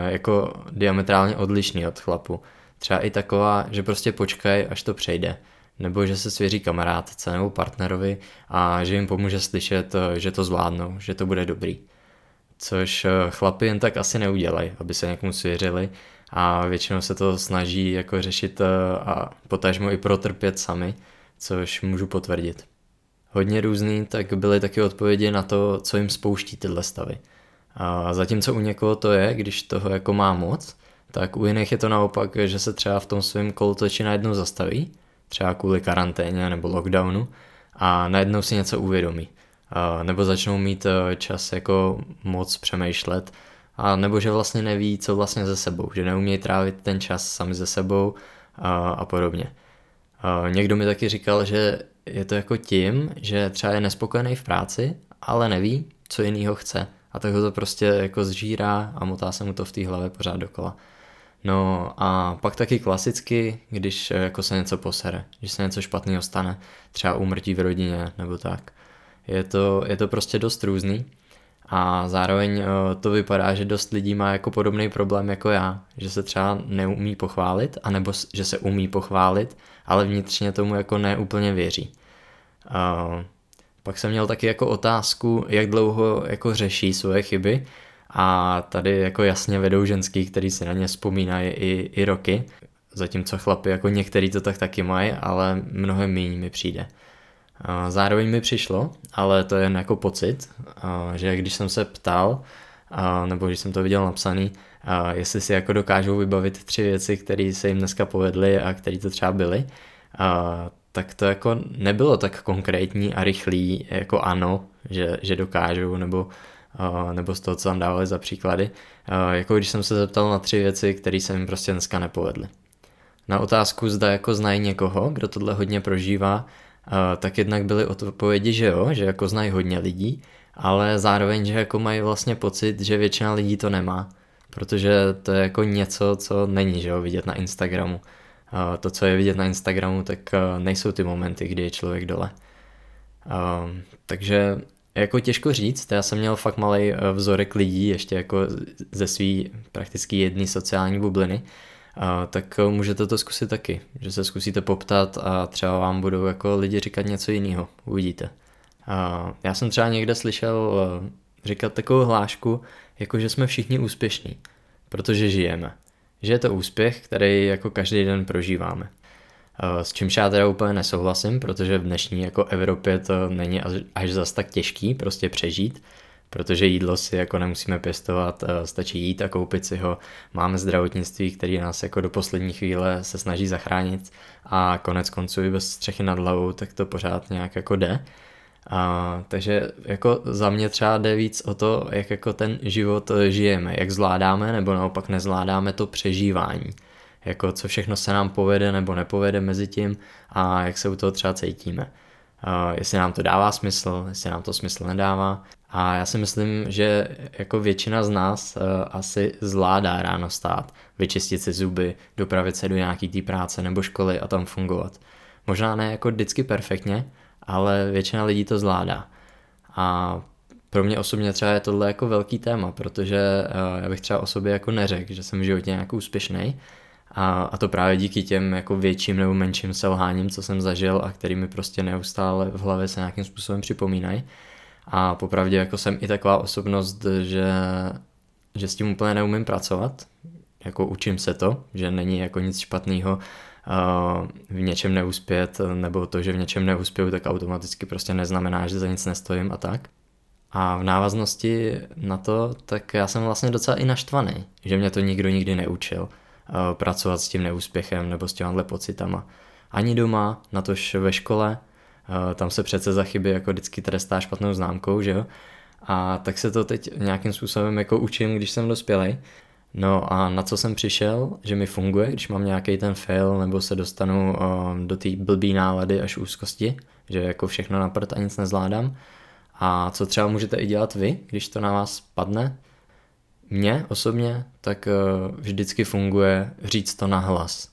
jako diametrálně odlišný od chlapu. Třeba i taková, že prostě počkají, až to přejde. Nebo že se svěří kamarádce nebo partnerovi a že jim pomůže slyšet, že to zvládnou, že to bude dobrý. Což chlapi jen tak asi neudělají, aby se někomu svěřili a většinou se to snaží jako řešit a potažmo i protrpět sami, což můžu potvrdit. Hodně různý, tak byly taky odpovědi na to, co jim spouští tyhle stavy. A zatímco u někoho to je, když toho jako má moc, tak u jiných je to naopak, že se třeba v tom svém kolotoči najednou zastaví, třeba kvůli karanténě nebo lockdownu a najednou si něco uvědomí. nebo začnou mít čas jako moc přemýšlet, a nebo že vlastně neví, co vlastně se sebou, že neumějí trávit ten čas sami se sebou a podobně. Někdo mi taky říkal, že je to jako tím, že třeba je nespokojený v práci, ale neví, co jinýho chce, a tak ho to prostě jako zžírá a motá se mu to v té hlavě pořád dokola. No a pak taky klasicky, když jako se něco posere, když se něco špatného stane, třeba úmrtí v rodině nebo tak. Je to prostě dost různý a zároveň to vypadá, že dost lidí má jako podobný problém jako já, že se třeba neumí pochválit, anebo že se umí pochválit, ale vnitřně tomu jako neúplně věří. Pak jsem měl taky jako otázku, jak dlouho jako řeší svoje chyby, a tady jako jasně vedou ženský, který si na ně vzpomínají i roky, zatímco chlapi jako některý to tak taky mají, ale mnohem míň mi přijde. Zároveň mi přišlo, ale to je jen jako pocit, že když jsem se ptal, nebo když jsem to viděl napsaný, jestli si jako dokážou vybavit 3 věci, které se jim dneska povedly a které to třeba byly, tak to jako nebylo tak konkrétní a rychlý, jako ano, že dokážou, nebo z toho, co tam dávali za příklady, jako když jsem se zeptal na 3 věci, které se jim prostě dneska nepovedly. Na otázku, zda jako znají někoho, kdo tohle hodně prožívá, tak jednak byly odpovědi, že jo, že jako znají hodně lidí, ale zároveň, že jako mají vlastně pocit, že většina lidí to nemá, protože to je jako něco, co není, že jo, vidět na Instagramu. To, co je vidět na Instagramu, tak nejsou ty momenty, kdy je člověk dole. Takže jako těžko říct, já jsem měl fakt malej vzorek lidí, ještě jako ze svý prakticky jedné sociální bubliny, tak můžete to zkusit taky, že se zkusíte poptat a třeba vám budou jako lidi říkat něco jiného, uvidíte. Já jsem třeba někde slyšel říkat takovou hlášku, jako že jsme všichni úspěšní, protože žijeme. Že je to úspěch, který jako každý den prožíváme. S čímž já teda úplně nesouhlasím, protože v dnešní jako Evropě to není až zas tak těžký prostě přežít, protože jídlo si jako nemusíme pěstovat, stačí jít a koupit si ho. Máme zdravotnictví, které nás jako do poslední chvíle se snaží zachránit, a konec konců i bez střechy nad hlavou, tak to pořád nějak jako jde. Takže jako za mě třeba jde víc o to, jak jako ten život žijeme, jak zvládáme nebo naopak nezvládáme to přežívání. Jako co všechno se nám povede nebo nepovede mezi tím a jak se u toho třeba cítíme. Jestli nám to dává smysl, jestli nám to smysl nedává. A já si myslím, že jako většina z nás asi zvládá ráno stát, vyčistit si zuby, dopravit se do nějaký té práce nebo školy a tam fungovat. Možná ne jako vždycky perfektně, ale většina lidí to zvládá. A pro mě osobně třeba je tohle jako velký téma, protože já bych třeba o sobě jako neřekl, že jsem v životě nějak úspěšnej, a to právě díky těm jako větším nebo menším selháním, co jsem zažil a který mi prostě neustále v hlavě se nějakým způsobem připomínají. A popravdě jako jsem i taková osobnost, že s tím úplně neumím pracovat, jako učím se to, že není jako nic špatného v něčem neuspět, nebo to, že v něčem neuspěju, tak automaticky prostě neznamená, že za nic nestojím a tak. A v návaznosti na to, tak já jsem vlastně docela i naštvaný, že mě to nikdo nikdy neučil pracovat s tím neúspěchem nebo s těmhle pocitama. Ani doma, natož ve škole, tam se přece za chyby jako vždycky trestá špatnou známkou, že jo? A tak se to teď nějakým způsobem jako učím, když jsem dospělej. No a na co jsem přišel, že mi funguje, když mám nějaký ten fail nebo se dostanu do té blbý nálady až úzkosti, že jako všechno na prd a nic nezvládám. A co třeba můžete i dělat vy, když to na vás padne? Mně osobně tak vždycky funguje říct to nahlas.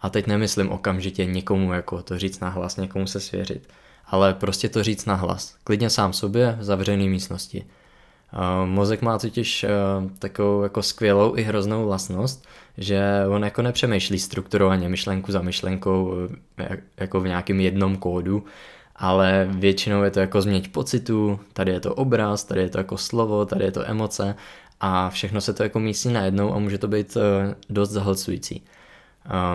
A teď nemyslím okamžitě někomu jako to říct nahlas, někomu se svěřit, ale prostě to říct nahlas. Klidně sám sobě v zavřené místnosti. Mozek má totiž takovou jako skvělou i hroznou vlastnost, že on jako nepřemýšlí strukturovaně myšlenku za myšlenkou jako v nějakém jednom kódu, ale většinou je to jako změť pocitů, tady je to obraz, tady je to jako slovo, tady je to emoce a všechno se to jako mísí najednou a může to být dost zahlcující.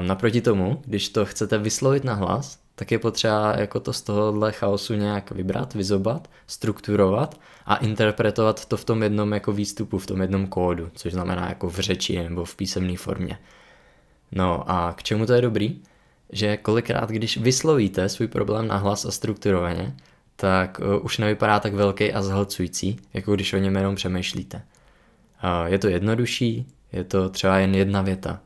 Naproti tomu, když to chcete vyslovit nahlas, tak je potřeba jako to z tohohle chaosu nějak vybrat, vyzobat, strukturovat a interpretovat to v tom jednom jako výstupu, v tom jednom kódu, což znamená jako v řeči nebo v písemné formě. No a k čemu to je dobrý? Že kolikrát, když vyslovíte svůj problém nahlas a strukturovaně, tak už nevypadá tak velký a zahlcující, jako když o něm jenom přemýšlíte. Je to jednodušší, je to třeba jen jedna věta.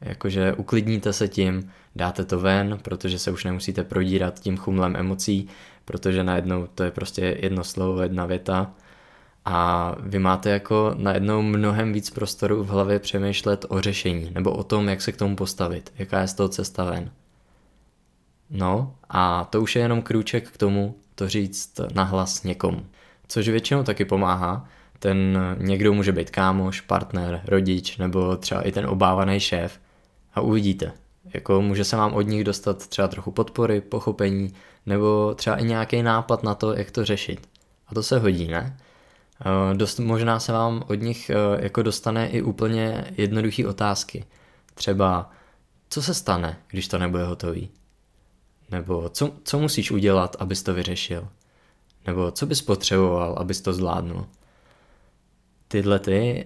Jakože uklidníte se tím, dáte to ven, protože se už nemusíte prodírat tím chumlem emocí, protože najednou to je prostě jedno slovo, jedna věta. A vy máte jako najednou mnohem víc prostoru v hlavě přemýšlet o řešení, nebo o tom, jak se k tomu postavit, jaká je z toho cesta ven. No a to už je jenom krůček k tomu, to říct nahlas někomu. Což většinou taky pomáhá, ten někdo může být kámoš, partner, rodič, nebo třeba i ten obávaný šéf. A uvidíte, jako může se vám od nich dostat třeba trochu podpory, pochopení, nebo třeba i nějaký nápad na to, jak to řešit. A to se hodí, ne? Možná se vám od nich jako dostane i úplně jednoduché otázky. Třeba, co se stane, když to nebude hotový? Nebo co musíš udělat, abys to vyřešil? Nebo co bys potřeboval, abys to zvládnul? Tyhle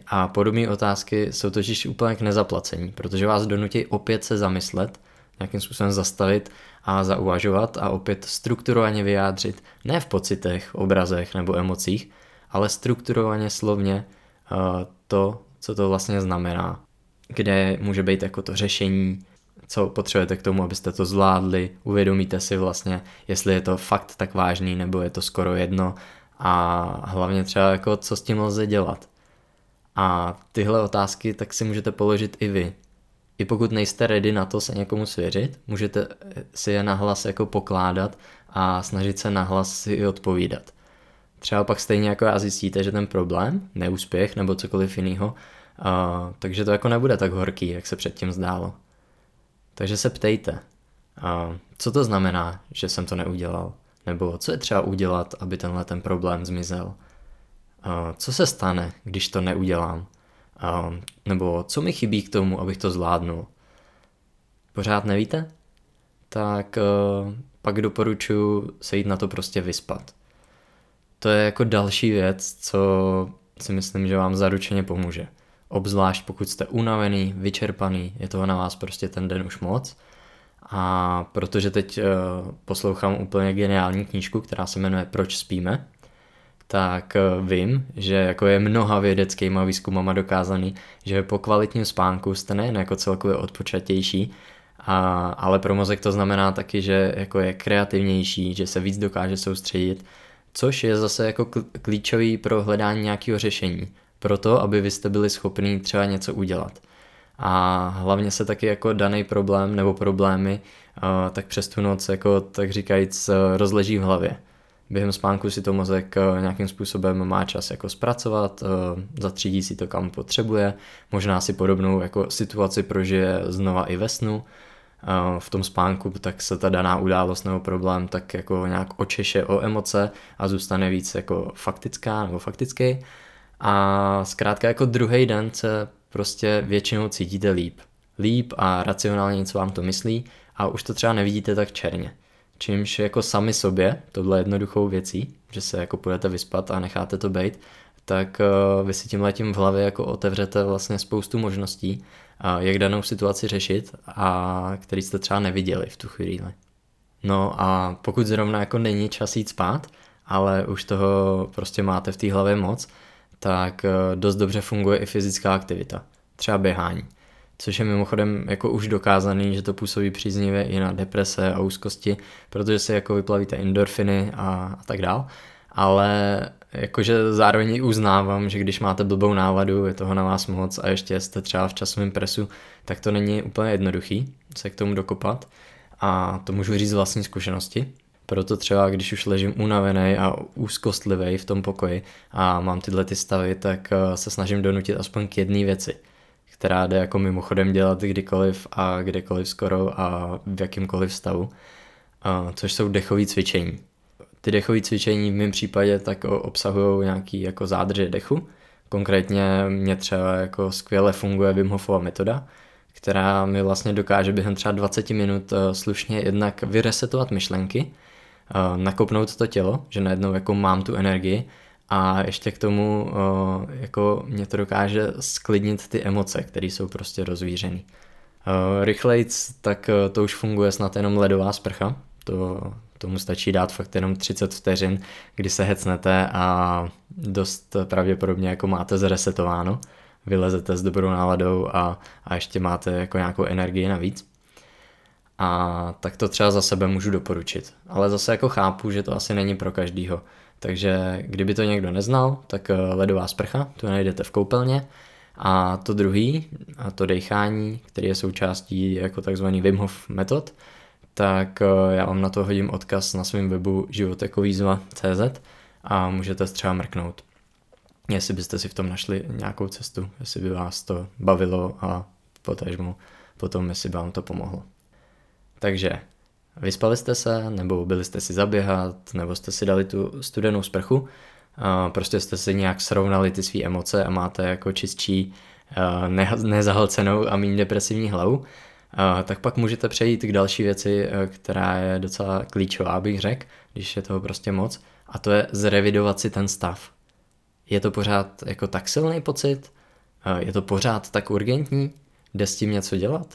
a podobné otázky jsou totiž úplně k nezaplacení, protože vás donutí opět se zamyslet, nějakým způsobem zastavit a zauvažovat a opět strukturovaně vyjádřit, ne v pocitech, obrazech nebo emocích, ale strukturovaně slovně to, co to vlastně znamená, kde může být jako to řešení, co potřebujete k tomu, abyste to zvládli, uvědomíte si vlastně, jestli je to fakt tak vážný, nebo je to skoro jedno a hlavně třeba jako, co s tím lze dělat. A tyhle otázky tak si můžete položit i vy. I pokud nejste ready na to se někomu svěřit, můžete si je nahlas jako pokládat a snažit se nahlas si i odpovídat. Třeba pak stejně jako já zjistíte, že ten problém, neúspěch nebo cokoliv jinýho, takže to jako nebude tak horký, jak se předtím zdálo. Takže se ptejte, co to znamená, že jsem to neudělal, nebo co je třeba udělat, aby tenhle ten problém zmizel. Co se stane, když to neudělám, nebo co mi chybí k tomu, abych to zvládnul. Pořád nevíte? Tak pak doporučuji se jít na to prostě vyspat. To je jako další věc, co si myslím, že vám zaručeně pomůže. Obzvlášť pokud jste unavený, vyčerpaný, je toho na vás prostě ten den už moc. A protože teď poslouchám úplně geniální knížku, která se jmenuje Proč spíme, tak vím, že jako je mnoha vědeckýma výzkumama dokázaný, že po kvalitním spánku jste nejen jako celkově odpočatější, ale pro mozek to znamená taky, že jako je kreativnější, že se víc dokáže soustředit, což je zase jako klíčový pro hledání nějakého řešení, proto aby vy jste byli schopni třeba něco udělat. A hlavně se taky jako daný problém nebo problémy tak přes tu noc jako tak říkajíc rozleží v hlavě. Během spánku si to mozek nějakým způsobem má čas jako zpracovat, zatřídí si to kam potřebuje, možná si podobnou jako situaci prožije znova i ve snu. V tom spánku tak se ta daná událost nebo problém tak jako nějak očeše o emoce a zůstane víc jako faktická nebo faktický a zkrátka jako druhý den se prostě většinou cítíte líp a racionálně něco vám to myslí a už to třeba nevidíte tak černě, čímž jako sami sobě tohle jednoduchou věcí, že se jako půjdete vyspat a necháte to bejt, tak vy si tímhletím v hlavě jako otevřete vlastně spoustu možností, jak danou situaci řešit a který jste třeba neviděli v tu chvíli. No a pokud zrovna jako není čas jít spát, ale už toho prostě máte v té hlavě moc, tak dost dobře funguje i fyzická aktivita, třeba běhání, což je mimochodem jako už dokázaný, že to působí příznivě i na deprese a úzkosti, protože si jako vyplavíte endorfiny a tak dál, ale jakože zároveň uznávám, že když máte blbou náladu, je toho na vás moc a ještě jste třeba v časovém presu, tak to není úplně jednoduchý se k tomu dokopat a to můžu říct z vlastní zkušenosti. Proto třeba, když už ležím unavený a úzkostlivý v tom pokoji a mám tyhle ty stavy, tak se snažím donutit aspoň k jedné věci, která jde jako mimochodem dělat kdykoliv a kdekoliv skoro a v jakýmkoliv stavu, což jsou dechové cvičení. Ty dechové cvičení v mém případě tak obsahují nějaký jako zádrže dechu. Konkrétně mě třeba jako skvěle funguje Wim Hofova metoda, která mi vlastně dokáže během třeba 20 minut slušně jednak vyresetovat myšlenky, nakopnout to tělo, že najednou jako mám tu energii a ještě k tomu jako mě to dokáže sklidnit ty emoce, které jsou prostě rozvířený. Rychlejc, tak to už funguje snad jenom ledová sprcha. tomu stačí dát fakt jenom 30 vteřin, kdy se hecnete a dost pravděpodobně jako máte zresetováno, vylezete s dobrou náladou a ještě máte jako nějakou energii navíc. A tak to třeba za sebe můžu doporučit. Ale zase jako chápu, že to asi není pro každýho. Takže kdyby to někdo neznal, tak ledová sprcha, tu najdete v koupelně. A to druhý, a to dejchání, který je součástí jako takzvaný Wim Hof metod, tak já vám na to hodím odkaz na svém webu Život jako výzva.cz a můžete třeba mrknout, jestli byste si v tom našli nějakou cestu, jestli by vás to bavilo a potažmo potom, jestli by vám to pomohlo. Takže vyspali jste se, nebo byli jste si zaběhat, nebo jste si dali tu studenou sprchu, prostě jste si nějak srovnali ty své emoce a máte jako čistší, nezahlcenou a méně depresivní hlavu, tak pak můžete přejít k další věci, která je docela klíčová, bych řekl, když je toho prostě moc, a to je zrevidovat si ten stav. Je to pořád jako tak silný pocit? Je to pořád tak urgentní? Jde s tím něco dělat?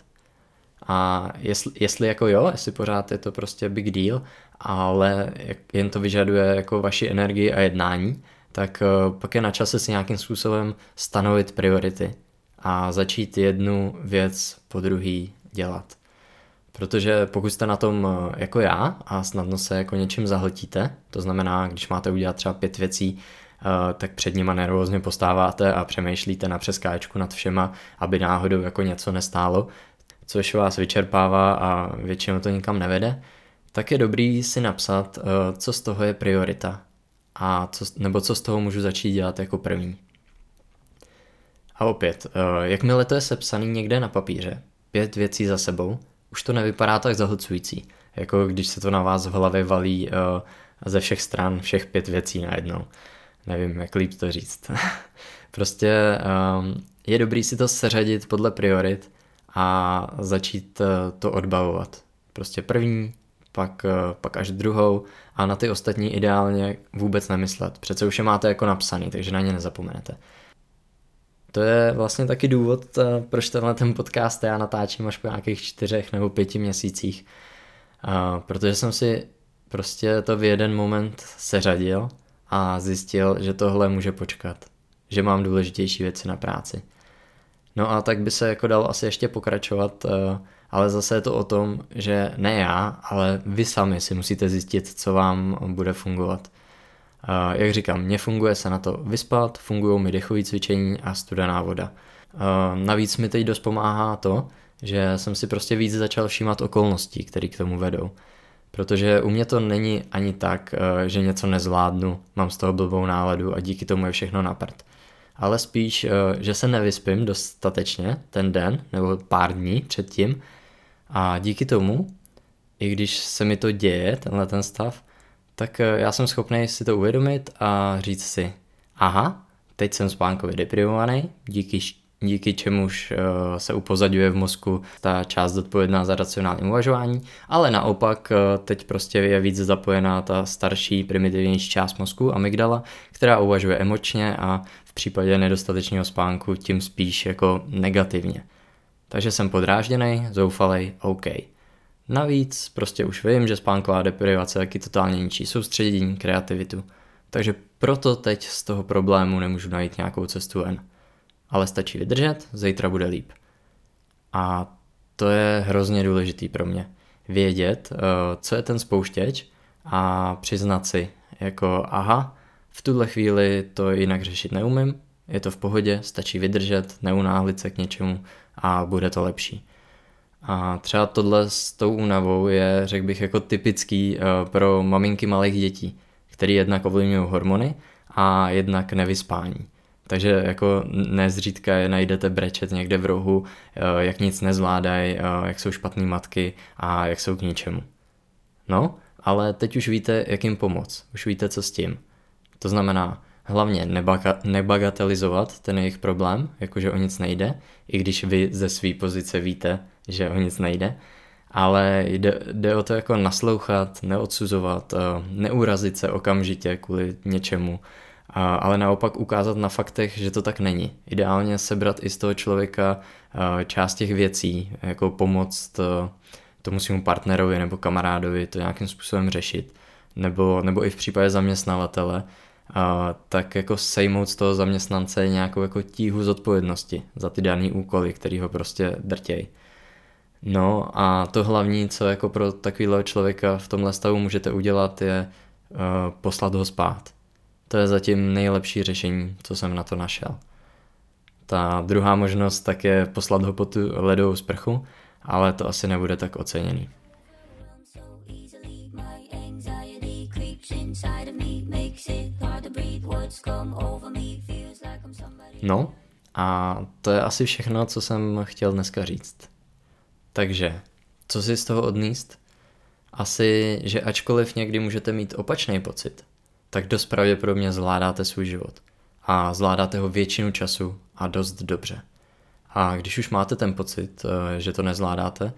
A jestli jako jo, jestli pořád je to prostě big deal, ale jen to vyžaduje jako vaši energii a jednání, tak pak je na čase si nějakým způsobem stanovit priority a začít jednu věc po druhý dělat. Protože pokud jste na tom jako já a snadno se jako něčím zahltíte, to znamená, když máte udělat třeba 5 věcí, tak před nima nervózně postáváte a přemýšlíte na přeskáčku nad všema, aby náhodou jako něco nestálo, což vás vyčerpává a většinou to nikam nevede, tak je dobrý si napsat, co z toho je priorita a co z toho můžu začít dělat jako první. A opět, jakmile to je sepsaný někde na papíře, 5 věcí za sebou, už to nevypadá tak zahlcující, jako když se to na vás v hlavě valí ze všech stran, všech 5 věcí najednou. Nevím, jak líp to říct. Prostě je dobrý si to seřadit podle priorit a začít to odbavovat. Prostě první, pak až druhou a na ty ostatní ideálně vůbec nemyslet. Přece už je máte jako napsaný, takže na ně nezapomenete. To je vlastně taky důvod, proč tenhle ten podcast já natáčím až po nějakých 4 nebo 5 měsících. Protože jsem si prostě to v jeden moment seřadil a zjistil, že tohle může počkat. Že mám důležitější věci na práci. No a tak by se jako dalo asi ještě pokračovat, ale zase je to o tom, že ne já, ale vy sami si musíte zjistit, co vám bude fungovat. Jak říkám, mně funguje se na to vyspat, fungují mi dechové cvičení a studená voda. Navíc mi teď dost pomáhá to, že jsem si prostě víc začal všímat okolností, které k tomu vedou. Protože u mě to není ani tak, že něco nezvládnu, mám z toho blbou náladu a díky tomu je všechno na prd. Ale spíš, že se nevyspím dostatečně ten den nebo pár dní předtím a díky tomu, i když se mi to děje, tenhle ten stav, tak já jsem schopný si to uvědomit a říct si, aha, teď jsem spánkově deprivovaný, díky čemuž se upozaďuje v mozku ta část odpovědná za racionální uvažování, ale naopak teď prostě je víc zapojená ta starší, primitivnější část mozku, amygdala, která uvažuje emočně a v případě nedostatečného spánku tím spíš jako negativně. Takže jsem podrážděnej, zoufalej, OK. Navíc prostě už vím, že spánková deprivace taky totálně ničí soustředění, kreativitu. Takže proto teď z toho problému nemůžu najít nějakou cestu ven. Ale stačí vydržet, zítra bude líp. A to je hrozně důležitý pro mě. Vědět, co je ten spouštěč a přiznat si, jako aha, v tuhle chvíli to jinak řešit neumím, je to v pohodě, stačí vydržet, neunáhlit se k něčemu a bude to lepší. A třeba tohle s tou únavou je, řekl bych, jako typický pro maminky malých dětí, který jednak ovlivňují hormony a jednak nevyspání. Takže jako nezřídka je najdete brečet někde v rohu, jak nic nezvládají, jak jsou špatný matky a jak jsou k ničemu. No, ale teď už víte, jak jim pomoct. Už víte, co s tím. To znamená, hlavně nebagatelizovat ten jejich problém, jakože o nic nejde, i když vy ze své pozice víte, že o nic nejde, ale jde o to jako naslouchat, neodsuzovat, neurazit se okamžitě kvůli něčemu, ale naopak ukázat na faktech, že to tak není. Ideálně sebrat i z toho člověka část těch věcí, jako pomoct tomu svému partnerovi nebo kamarádovi to nějakým způsobem řešit, nebo i v případě zaměstnavatele, tak jako sejmout z toho zaměstnance nějakou jako tíhu zodpovědnosti za ty daný úkoly, který ho prostě drtěj. No a to hlavní, co jako pro takového člověka v tomhle stavu můžete udělat, je poslat ho spát. To je zatím nejlepší řešení, co jsem na to našel. Ta druhá možnost tak je poslat ho pod tu ledovou sprchu, ale to asi nebude tak oceněný. No a to je asi všechno, co jsem chtěl dneska říct. Takže, co si z toho odníst? Asi, že ačkoliv někdy můžete mít opačný pocit, tak dost pravděpodobně zvládáte svůj život. A zvládáte ho většinu času a dost dobře. A když už máte ten pocit, že to nezvládáte,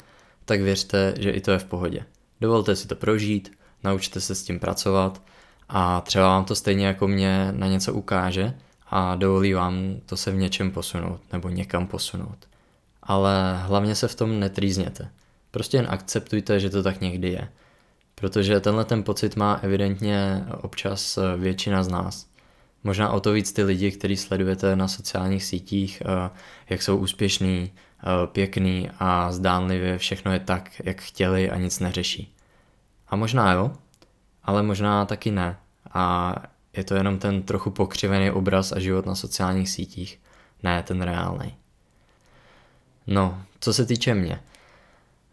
tak věřte, že i to je v pohodě. Dovolte si to prožít, naučte se s tím pracovat a třeba vám to stejně jako mě na něco ukáže a dovolí vám to se v něčem posunout nebo někam posunout. Ale hlavně se v tom netrýzněte. Prostě jen akceptujte, že to tak někdy je. Protože tenhle ten pocit má evidentně občas většina z nás. Možná o to víc ty lidi, který sledujete na sociálních sítích, jak jsou úspěšný, pěkný a zdánlivě všechno je tak, jak chtěli a nic neřeší. A možná jo, ale možná taky ne. A je to jenom ten trochu pokřivený obraz a život na sociálních sítích, ne ten reálný. No, co se týče mě.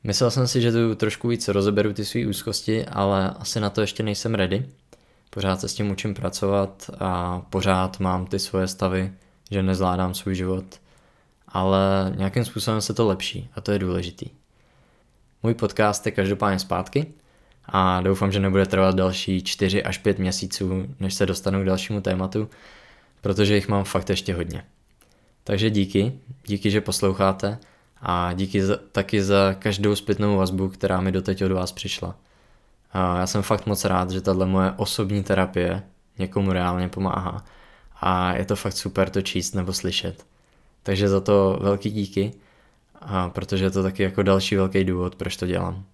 Myslel jsem si, že tu trošku víc rozeberu ty své úzkosti, ale asi na to ještě nejsem ready. Pořád se s tím učím pracovat a pořád mám ty svoje stavy, že nezvládám svůj život, ale nějakým způsobem se to lepší a to je důležitý. Můj podcast je každopádně zpátky a doufám, že nebude trvat další 4 až 5 měsíců, než se dostanu k dalšímu tématu, protože jich mám fakt ještě hodně. Takže díky, že posloucháte a taky za každou zpětnou vazbu, která mi doteď od vás přišla. Já jsem fakt moc rád, že tahle moje osobní terapie někomu reálně pomáhá a je to fakt super to číst nebo slyšet. Takže za to velký díky, protože je to taky jako další velký důvod, proč to dělám.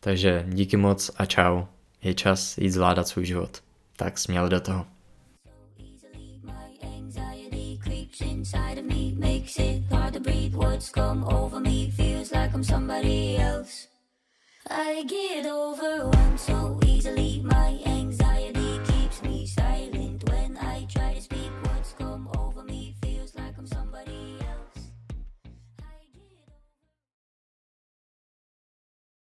Takže díky moc a čau. Je čas jít zvládat svůj život. Tak směl do toho. Inside of me makes it hard to breathe. Words come over me, feels like I'm somebody else. I get overwhelmed so